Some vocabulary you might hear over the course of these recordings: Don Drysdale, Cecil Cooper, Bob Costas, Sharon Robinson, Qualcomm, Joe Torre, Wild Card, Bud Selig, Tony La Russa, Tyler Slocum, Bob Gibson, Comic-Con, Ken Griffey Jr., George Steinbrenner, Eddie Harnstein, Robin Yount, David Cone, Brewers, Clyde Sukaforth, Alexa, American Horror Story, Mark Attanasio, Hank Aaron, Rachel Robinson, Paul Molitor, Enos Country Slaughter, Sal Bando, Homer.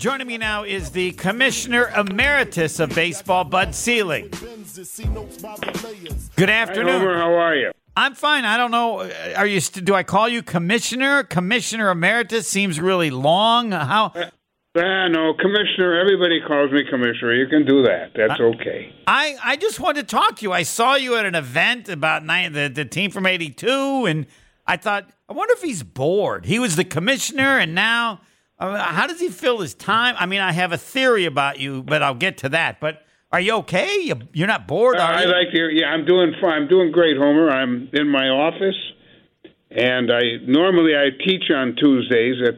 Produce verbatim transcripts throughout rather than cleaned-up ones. Joining me now is the Commissioner Emeritus of Baseball, Bud Selig. Good afternoon. Hi, Homer. How are you? I'm fine. I don't know. Are you? St- do I call you Commissioner? Commissioner Emeritus seems really long. How? Uh, uh, no, Commissioner. Everybody calls me Commissioner. You can do that. That's uh, okay. I, I just wanted to talk to you. I saw you at an event about nine, the, the team from eighty-two, and I thought, I wonder if he's bored. He was the Commissioner, and now... How does he fill his time? I mean, I have a theory about you, but I'll get to that. But are you okay? You're not bored, are you? Uh, I like to hear, yeah, I'm doing fine. I'm doing great, Homer. I'm in my office, and I normally I teach on Tuesdays at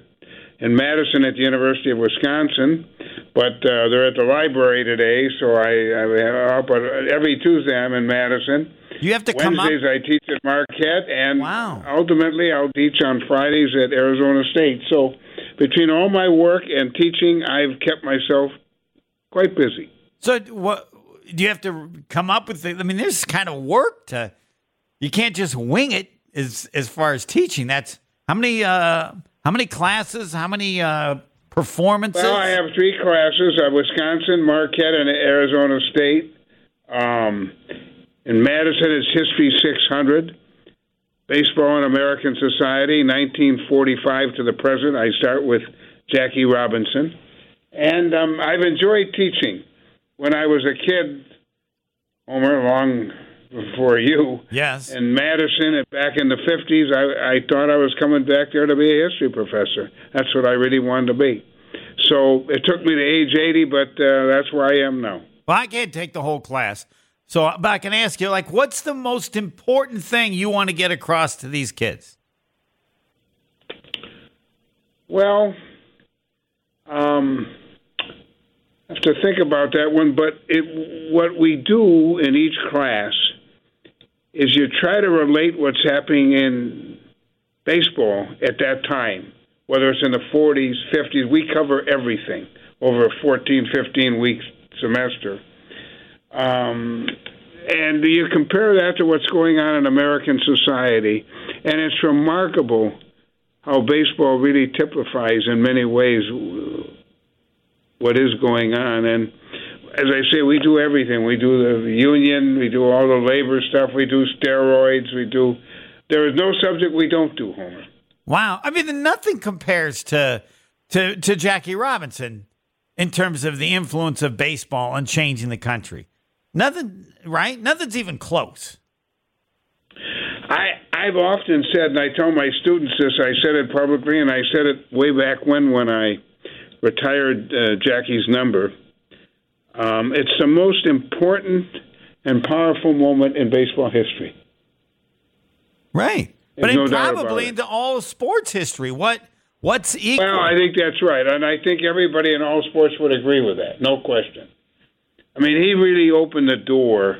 in Madison at the University of Wisconsin, but uh, they're at the library today, so I, I up every Tuesday I'm in Madison. You have to Wednesdays come up. Wednesdays I teach at Marquette, and wow. Ultimately I'll teach on Fridays at Arizona State. So between all my work and teaching, I've kept myself quite busy. So what, do you have to come up with? The, I mean, there's kind of work to. You can't just wing it as as far as teaching. That's how many uh, how many classes, how many uh, performances? Well, I have three classes: at Wisconsin, Marquette, and Arizona State. Um, in Madison, it's History six hundred. Baseball in American Society, nineteen forty-five to the present. I start with Jackie Robinson. And um, I've enjoyed teaching. When I was a kid, Homer, long before you, yes, in Madison, and back in the fifties, I, I thought I was coming back there to be a history professor. That's what I really wanted to be. So it took me to age eighty, but uh, that's where I am now. Well, I can't take the whole class. So, but I can ask you, like, what's the most important thing you want to get across to these kids? Well, um, I have to think about that one, but it, what we do in each class is you try to relate what's happening in baseball at that time, whether it's in the forties, fifties. We cover everything over a fourteen, fifteen-week semester. Um, and you compare that to what's going on in American society, and it's remarkable how baseball really typifies in many ways what is going on. And as I say, we do everything. We do the union, we do all the labor stuff, we do steroids, we do... There is no subject we don't do, Homer. Wow. I mean, nothing compares to to, to Jackie Robinson in terms of the influence of baseball on changing the country. Nothing, right? Nothing's even close. I, I've often said, and I tell my students this, I said it publicly, and I said it way back when, when I retired uh, Jackie's number. Um, it's the most important and powerful moment in baseball history. Right. There's but no probably into all sports history. What? What's equal? Well, I think that's right, and I think everybody in all sports would agree with that, no question. I mean, he really opened the door,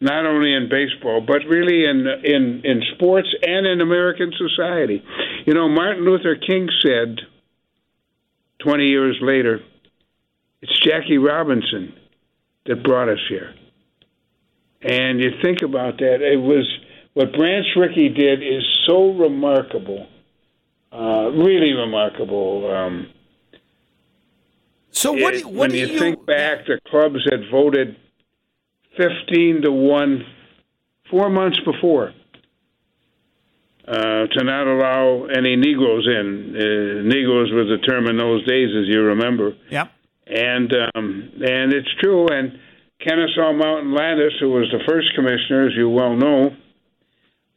not only in baseball, but really in in, in sports and in American society. You know, Martin Luther King said twenty years later, it's Jackie Robinson that brought us here. And you think about that, it was what Branch Rickey did is so remarkable, uh, really remarkable. Um, So what do, what when do you, you think back, the clubs had voted fifteen to one four months before uh, to not allow any Negroes in. Uh, Negroes was a term in those days, as you remember. Yep. And um, and it's true. And Kennesaw Mountain Landis, who was the first commissioner, as you well know,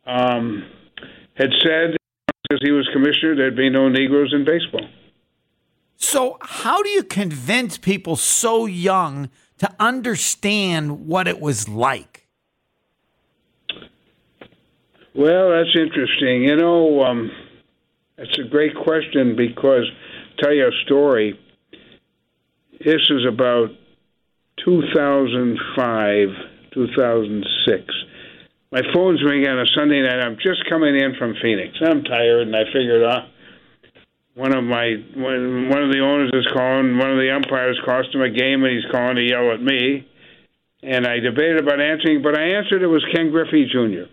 um, had said, as he was commissioner, there'd be no Negroes in baseball. So how do you convince people so young to understand what it was like? Well, that's interesting. You know, um, that's a great question because I'll tell you a story. This is about two thousand five, two thousand six. My phone's ringing on a Sunday night. I'm just coming in from Phoenix. I'm tired, and I figured, ah, One of my one of the owners is calling, one of the umpires cost him a game, and he's calling to yell at me. And I debated about answering, but I answered it was Ken Griffey Junior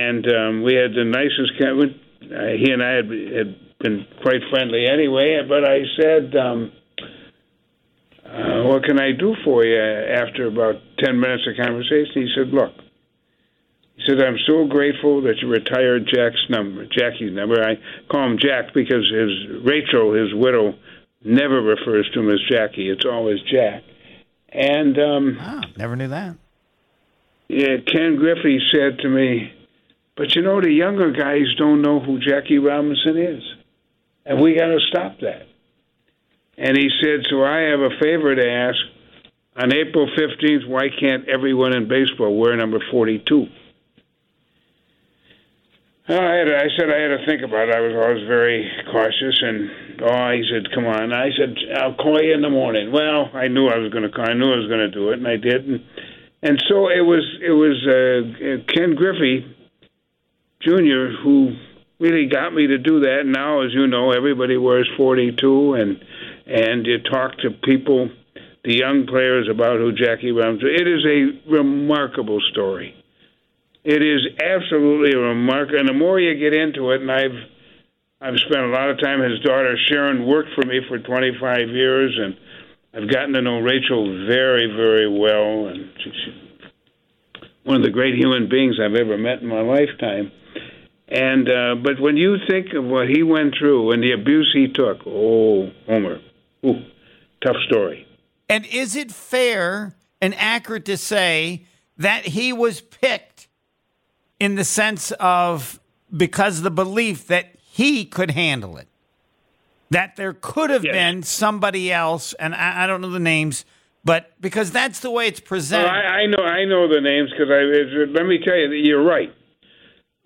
And um, we had the nicest, he and I had, had been quite friendly anyway. But I said, um, uh, what can I do for you? After about ten minutes of conversation, he said, look, he said, I'm so grateful that you retired Jack's number, Jackie's number. I call him Jack because his Rachel, his widow, never refers to him as Jackie. It's always Jack. And um, wow, never knew that. Yeah, Ken Griffey said to me, but you know, the younger guys don't know who Jackie Robinson is, and we got to stop that. And he said, so I have a favor to ask. On April fifteenth, why can't everyone in baseball wear number forty-two? I, had, I said I had to think about it. I was always very cautious, and oh, he said, come on. I said, I'll call you in the morning. Well, I knew I was going to call. I knew I was going to do it, and I did. And, and so it was, it was uh, Ken Griffey Junior who really got me to do that. Now, as you know, everybody wears forty-two, and and you talk to people, the young players, about who Jackie Robinson is. It is a remarkable story. It is absolutely remarkable. And the more you get into it, and I've I've spent a lot of time. His daughter Sharon worked for me for twenty-five years, and I've gotten to know Rachel very, very well, and she's one of the great human beings I've ever met in my lifetime. And uh, but when you think of what he went through and the abuse he took, oh, Homer, ooh, tough story. And is it fair and accurate to say that he was picked in the sense of because the belief that he could handle it, that there could have yes. been somebody else, and I, I don't know the names, but because that's the way it's presented. Well, I, I know, I know the names because I. Let me tell you, you're right.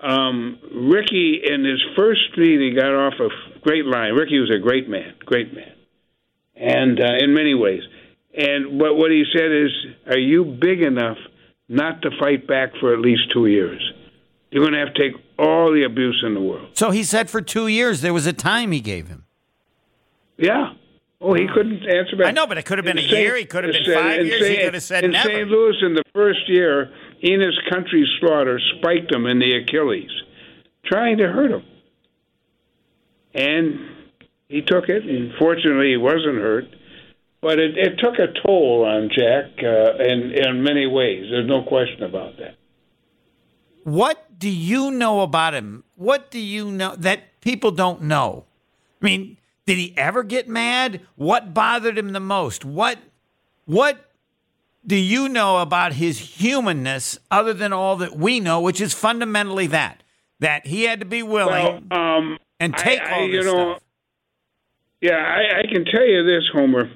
Um, Rickey, in his first speed, he got off a great line. Rickey was a great man, great man, and uh, in many ways. And what what he said is, "Are you big enough not to fight back for at least two years? You're going to have to take all the abuse in the world." So he said for two years. There was a time he gave him. Yeah. Oh, he couldn't answer back. I know, but it could have been in a Saint, year. He could have been five in years. Saint, he could have said in never. In Saint Louis, in the first year, Enos Country Slaughter spiked him in the Achilles, trying to hurt him. And he took it, and fortunately he wasn't hurt. But it, it took a toll on Jack uh, in, in many ways. There's no question about that. What do you know about him? What do you know that people don't know? I mean, did he ever get mad? What bothered him the most? What what do you know about his humanness other than all that we know, which is fundamentally that, that he had to be willing well, um, and take I, I, all this you know, stuff? Yeah, I, I can tell you this, Homer.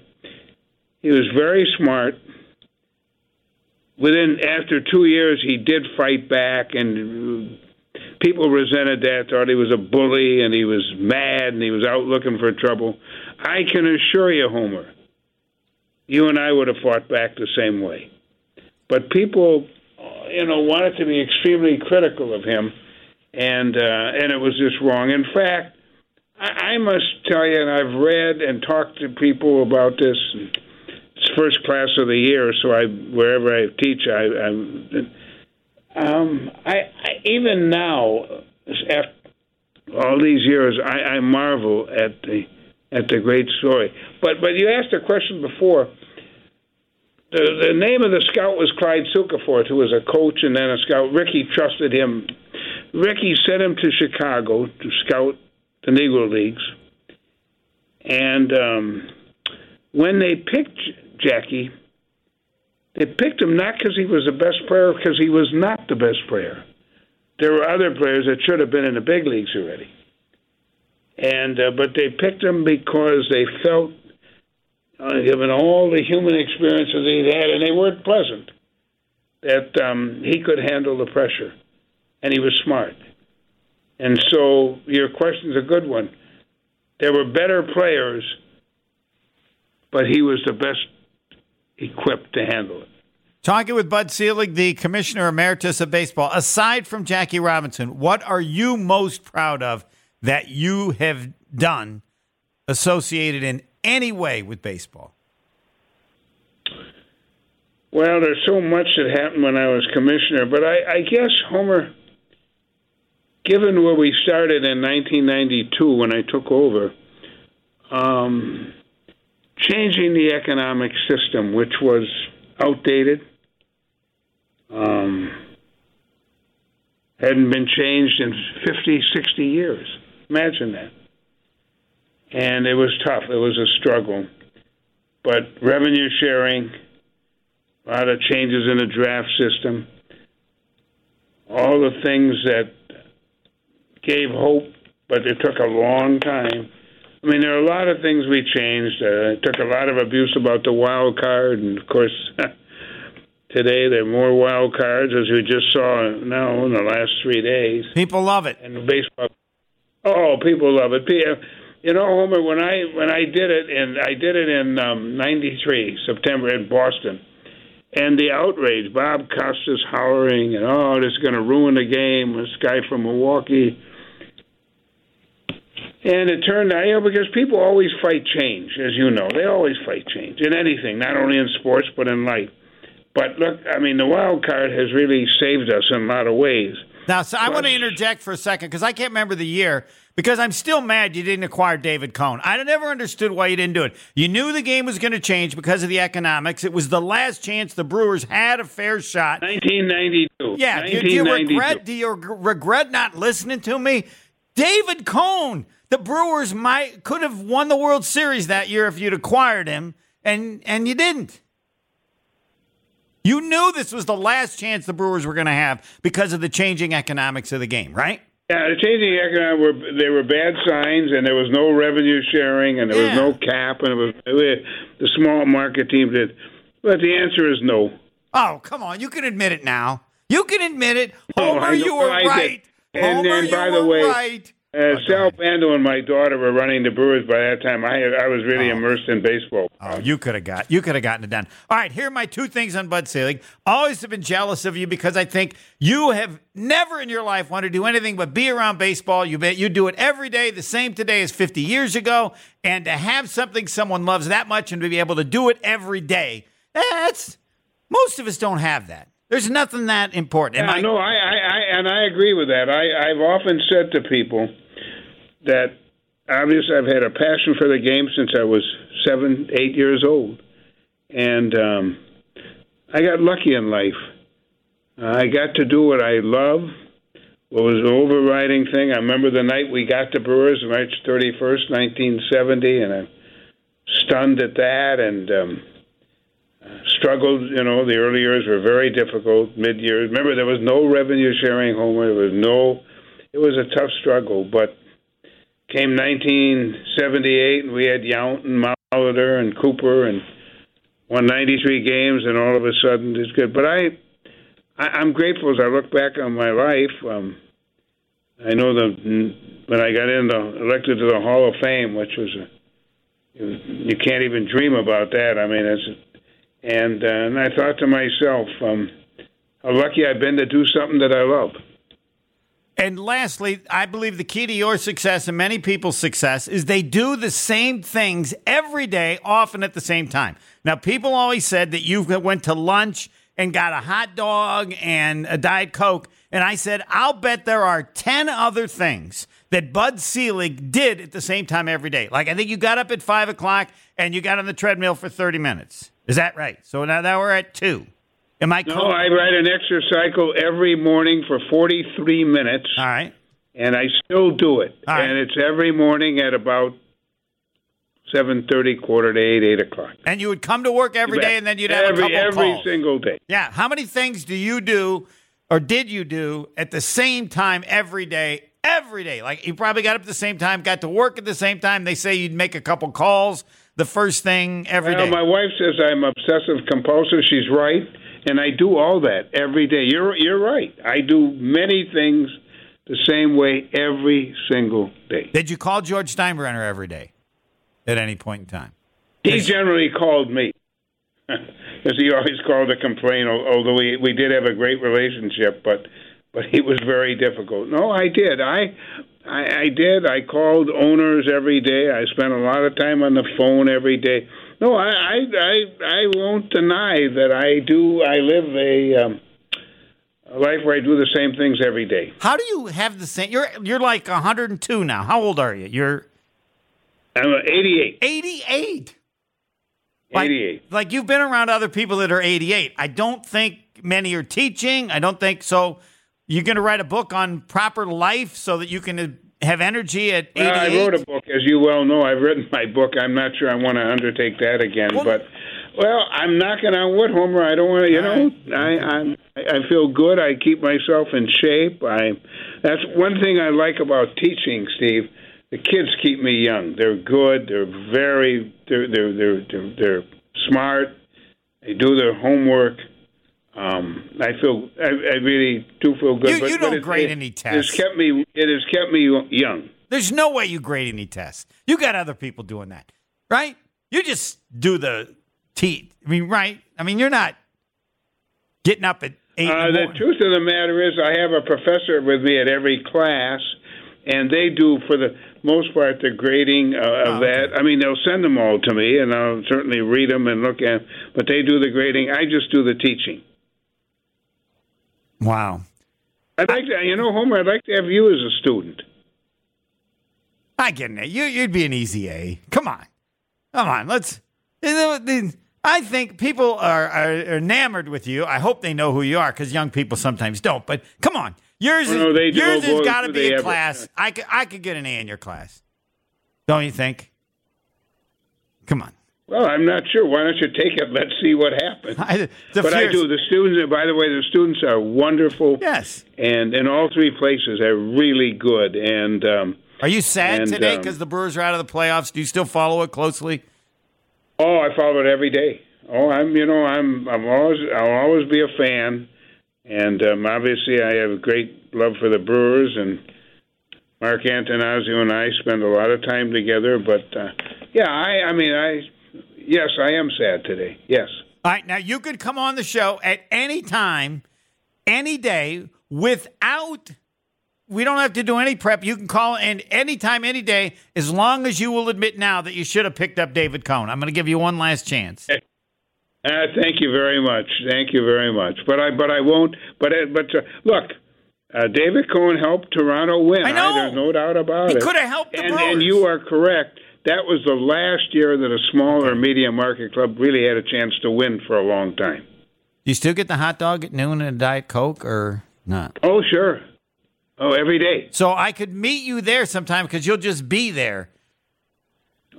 He was very smart. Within, after two years, he did fight back, and people resented that, thought he was a bully, and he was mad, and he was out looking for trouble. I can assure you, Homer, you and I would have fought back the same way. But people, you know, wanted to be extremely critical of him, and uh, and it was just wrong. In fact, I, I must tell you, and I've read and talked to people about this. And it's first class of the year, so I wherever I teach, I, I'm. Um, I, I even now, after all these years, I, I marvel at the at the great story. But but you asked a question before. The the name of the scout was Clyde Sukaforth, who was a coach and then a scout. Rickey trusted him. Rickey sent him to Chicago to scout the Negro Leagues, and um, when they picked Jackie, they picked him not because he was the best player, because he was not the best player. There were other players that should have been in the big leagues already. and uh, But they picked him because they felt, uh, given all the human experiences he'd had, and they weren't pleasant, that um, he could handle the pressure. And he was smart. And so your question's a good one. There were better players, but he was the best equipped to handle it. Talking with Bud Selig, the Commissioner Emeritus of Baseball. Aside from Jackie Robinson, what are you most proud of that you have done associated in any way with baseball? Well, there's so much that happened when I was commissioner, but I, I guess, Homer, given where we started in nineteen ninety-two when I took over, um, changing the economic system, which was outdated, um, hadn't been changed in fifty, sixty years. Imagine that. And it was tough. It was a struggle. But revenue sharing, a lot of changes in the draft system, all the things that gave hope, but it took a long time. I mean, there are a lot of things we changed. Uh, it took a lot of abuse about the wild card, and of course, today there are more wild cards, as we just saw now in the last three days. People love it. And baseball. Oh, people love it. You know, Homer, when I when I did it, and I did it in um, ninety-three, September in Boston, and the outrage, Bob Costas hollering, and oh, this is going to ruin the game. This guy from Milwaukee. And it turned out, you know, because people always fight change, as you know. They always fight change in anything, not only in sports, but in life. But look, I mean, the wild card has really saved us in a lot of ways. Now, so I Plus, want to interject for a second, because I can't remember the year, because I'm still mad you didn't acquire David Cone. I never understood why you didn't do it. You knew the game was going to change because of the economics. It was the last chance the Brewers had a fair shot. nineteen ninety-two. Yeah, nineteen ninety-two. Do, you regret, do you regret not listening to me? David Cone! The Brewers might could have won the World Series that year if you'd acquired him, and and you didn't. You knew this was the last chance the Brewers were going to have because of the changing economics of the game, right? Yeah, the changing economics were there were bad signs, and there was no revenue sharing, and there yeah. was no cap, and it was the small market team did. But the answer is no. Oh, come on! You can admit it now. You can admit it, Homer. No, you were right. And Homer, then, by you the were way, right. Uh, Sal Bando and my daughter were running the Brewers by that time. I had, I was really oh. immersed in baseball. Oh, you could have got you could have gotten it done. All right, here are my two things on Bud Selig. Always have been jealous of you because I think you have never in your life wanted to do anything but be around baseball. You bet you do it every day, the same today as fifty years ago. And to have something someone loves that much and to be able to do it every day, that's most of us don't have that. There's nothing that important. Yeah, I know, I, I, I and I agree with that. I, I've often said to people that obviously I've had a passion for the game since I was seven, eight years old. And um, I got lucky in life. Uh, I got to do what I love. What was the overriding thing? I remember the night we got to Brewers, March thirty-first, nineteen seventy, and I'm stunned at that and um, struggled. You know, the early years were very difficult, mid-years. Remember, there was no revenue sharing, Homer. There was no, it was a tough struggle, but came nineteen seventy-eight, and we had Yount and Molitor and Cooper, and won ninety-three games, and all of a sudden it's good. But I, I, I'm grateful as I look back on my life. Um, I know the when I got in the, elected to the Hall of Fame, which was a, you can't even dream about that. I mean, it's and uh, and I thought to myself, um, how lucky I've been to do something that I love. And lastly, I believe the key to your success and many people's success is they do the same things every day, often at the same time. Now, people always said that you went to lunch and got a hot dog and a Diet Coke. And I said, I'll bet there are ten other things that Bud Selig did at the same time every day. Like, I think you got up at five o'clock and you got on the treadmill for thirty minutes. Is that right? So now that we're at two. Am I cold? No, I ride an extra cycle every morning for forty-three minutes. All right. And I still do it. All right. And it's every morning at about seven thirty, quarter to eight, eight o'clock. And you would come to work every day, and then you'd have every, a couple every calls. Every single day. Yeah. How many things do you do, or did you do, at the same time every day, every day? Like, you probably got up at the same time, got to work at the same time. They say you'd make a couple calls the first thing every well, day. My wife says I'm obsessive-compulsive. She's right. And I do all that every day. You're you're right. I do many things the same way every single day. Did you call George Steinbrenner every day at any point in time? He generally called me, because he always called to complain, although we, we did have a great relationship, but but he was very difficult. No, I did. I, I, I did. I called owners every day. I spent a lot of time on the phone every day. No, I, I I I won't deny that I do. I live a um, A life where I do the same things every day. How do you have the same? You're you're like one hundred two now. How old are you? You're. I'm eighty-eight. eighty-eight. Like, eighty-eight. Like you've been around other people that are eighty-eight. I don't think many are teaching. I don't think so. You're going to write a book on proper life so that you can have energy at eighty-eight? Well, I wrote a book, as you well know. I've written my book. I'm not sure I want to undertake that again, well, but. Well, I'm knocking on wood, Homer. I don't want to, you know, I I'm, I feel good. I keep myself in shape. I That's one thing I like about teaching, Steve. The kids keep me young. They're good. They're very, they're, they're, they're, they're, they're smart. They do their homework. Um, I feel, I, I really do feel good. You, but, you don't but it, grade it, any tests. It's kept me, it has kept me young. There's no way you grade any tests. You got other people doing that, right? You just do the... Teeth. I mean, right? I mean, you're not getting up at eight. Uh, the truth of the matter is, I have a professor with me at every class, and they do, for the most part, the grading uh, of oh, that. Okay. I mean, they'll send them all to me, and I'll certainly read them and look at them, but they do the grading. I just do the teaching. Wow. I'd like I, to, you know, Homer, I'd like to have you as a student. I get it. You, you'd be an easy A. Come on. Come on. Let's. I think people are, are enamored with you. I hope they know who you are, because young people sometimes don't. But come on, yours is, oh, no, yours has got to be a class. Ever. I could I could get an A in your class, don't you think? Come on. Well, I'm not sure. Why don't you take it? Let's see what happens. I, but I do. The students, and by the way, the students are wonderful. Yes. And in all three places, they're really good. And um, are you sad and, today because um, the Brewers are out of the playoffs? Do you still follow it closely? Oh, I follow it every day. Oh, I'm, you know, I'm, I'm always, I'll always be a fan, and um, obviously I have a great love for the Brewers, and Mark Attanasio and I spend a lot of time together, but, uh, yeah, I, I mean, I, yes, I am sad today, yes. All right, now you could come on the show at any time, any day, without, we don't have to do any prep, you can call in anytime, any day, as long as you will admit now that you should have picked up David Cone. I'm going to give you one last chance. Uh, thank you very much. Thank you very much. But I but I won't. But but uh, look, uh, David Cone helped Toronto win. I know. I, there's no doubt about he it. He could have helped the and, Brewers. And you are correct. That was the last year that a small or medium market club really had a chance to win for a long time. You still get the hot dog at noon and a Diet Coke or not? Oh, sure. Oh, every day. So I could meet you there sometime because you'll just be there.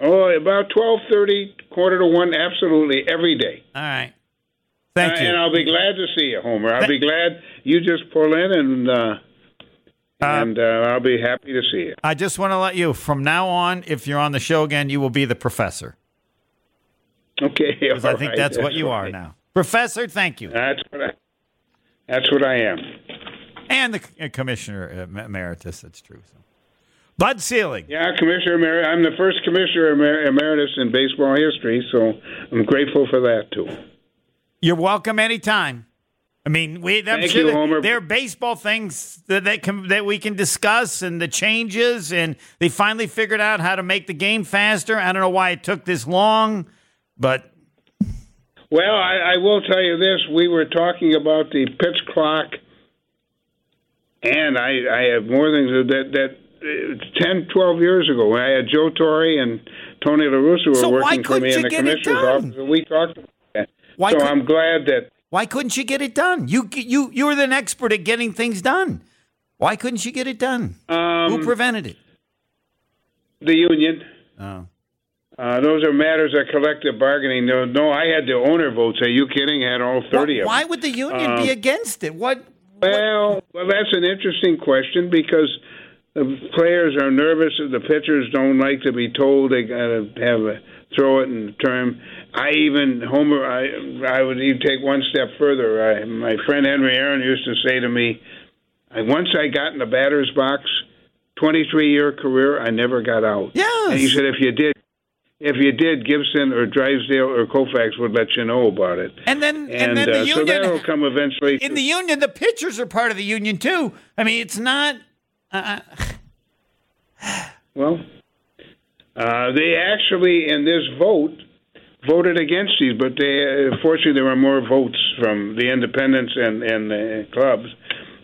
Oh, about twelve thirty, quarter to one, absolutely, every day. All right. Thank uh, you. And I'll be glad to see you, Homer. I'll Th- be glad you just pull in, and uh, uh, and uh, I'll be happy to see you. I just want to let you, from now on, if you're on the show again, you will be the professor. Okay. Because I think right. that's, that's what you right. are now. Professor, thank you. That's what I, that's what I am. And the commissioner emeritus, that's true. So. Bud Selig. Yeah, commissioner emeritus. I'm the first commissioner emer- emeritus in baseball history, so I'm grateful for that, too. You're welcome anytime. I mean, we Thank sure you, Homer. There are baseball things that that, can, that we can discuss and the changes, and they finally figured out how to make the game faster. I don't know why it took this long, but... Well, I, I will tell you this. We were talking about the pitch clock. And I, I have more things that, that uh, ten, twelve years ago, when I had Joe Torre and Tony La Russa were so working for me in the commissioner's office. And we talked about that. Why so could, I'm glad that... Why couldn't you get it done? You you you were an expert at getting things done. Why couldn't you get it done? Um, Who prevented it? The union. Oh. Uh, those are matters of collective bargaining. No, no, I had the owner votes. Are you kidding? I had all thirty well, of them. Why would the union um, be against it? What... Well, well, that's an interesting question because the players are nervous. The pitchers don't like to be told they got to have a throw it in the term. I even Homer. I I would even take one step further. I, my friend Henry Aaron used to say to me, I, "Once I got in the batter's box, twenty-three year career, I never got out." Yes. And he said, "If you did." If you did, Gibson or Drysdale or Koufax would let you know about it. And then, and, and then the uh, union, so that'll come eventually. In the union, the pitchers are part of the union too. I mean, it's not. Uh, well, uh, they actually in this vote voted against these, but they, fortunately there were more votes from the independents and, and the clubs.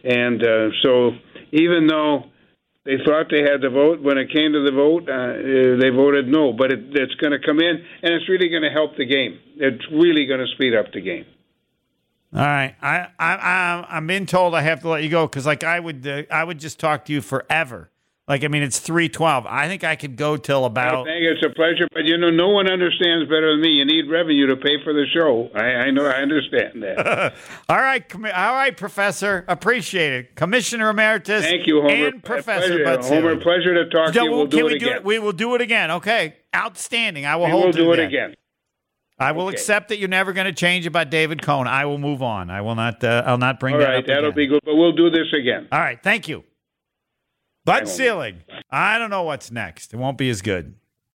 And uh, so even though they thought they had the vote, when it came to the vote, uh, they voted no. But it, it's going to come in, and it's really going to help the game. It's really going to speed up the game. All right, I, I, I'm being told I have to let you go because, like, I would, uh, I would just talk to you forever. Like, I mean, it's three twelve. I think I could go till about. I think it's a pleasure, but you know, no one understands better than me. You need revenue to pay for the show. I, I know, I understand that. all right, com- all right, Professor, appreciate it, Commissioner Emeritus. Thank you, Homer. And Professor pleasure. Bud Selig. Homer, pleasure to talk so, to you. We'll, we'll do can it we do again. It? We will do it again. Okay, outstanding. I will we hold. We will do it, it again. I will okay. accept that you're never going to change about David Cone. I will move on. I will not. Uh, I'll not bring All that right, up. All right, that'll again. be good. But we'll do this again. All right, thank you, Bud Selig. I don't know what's next. It won't be as good.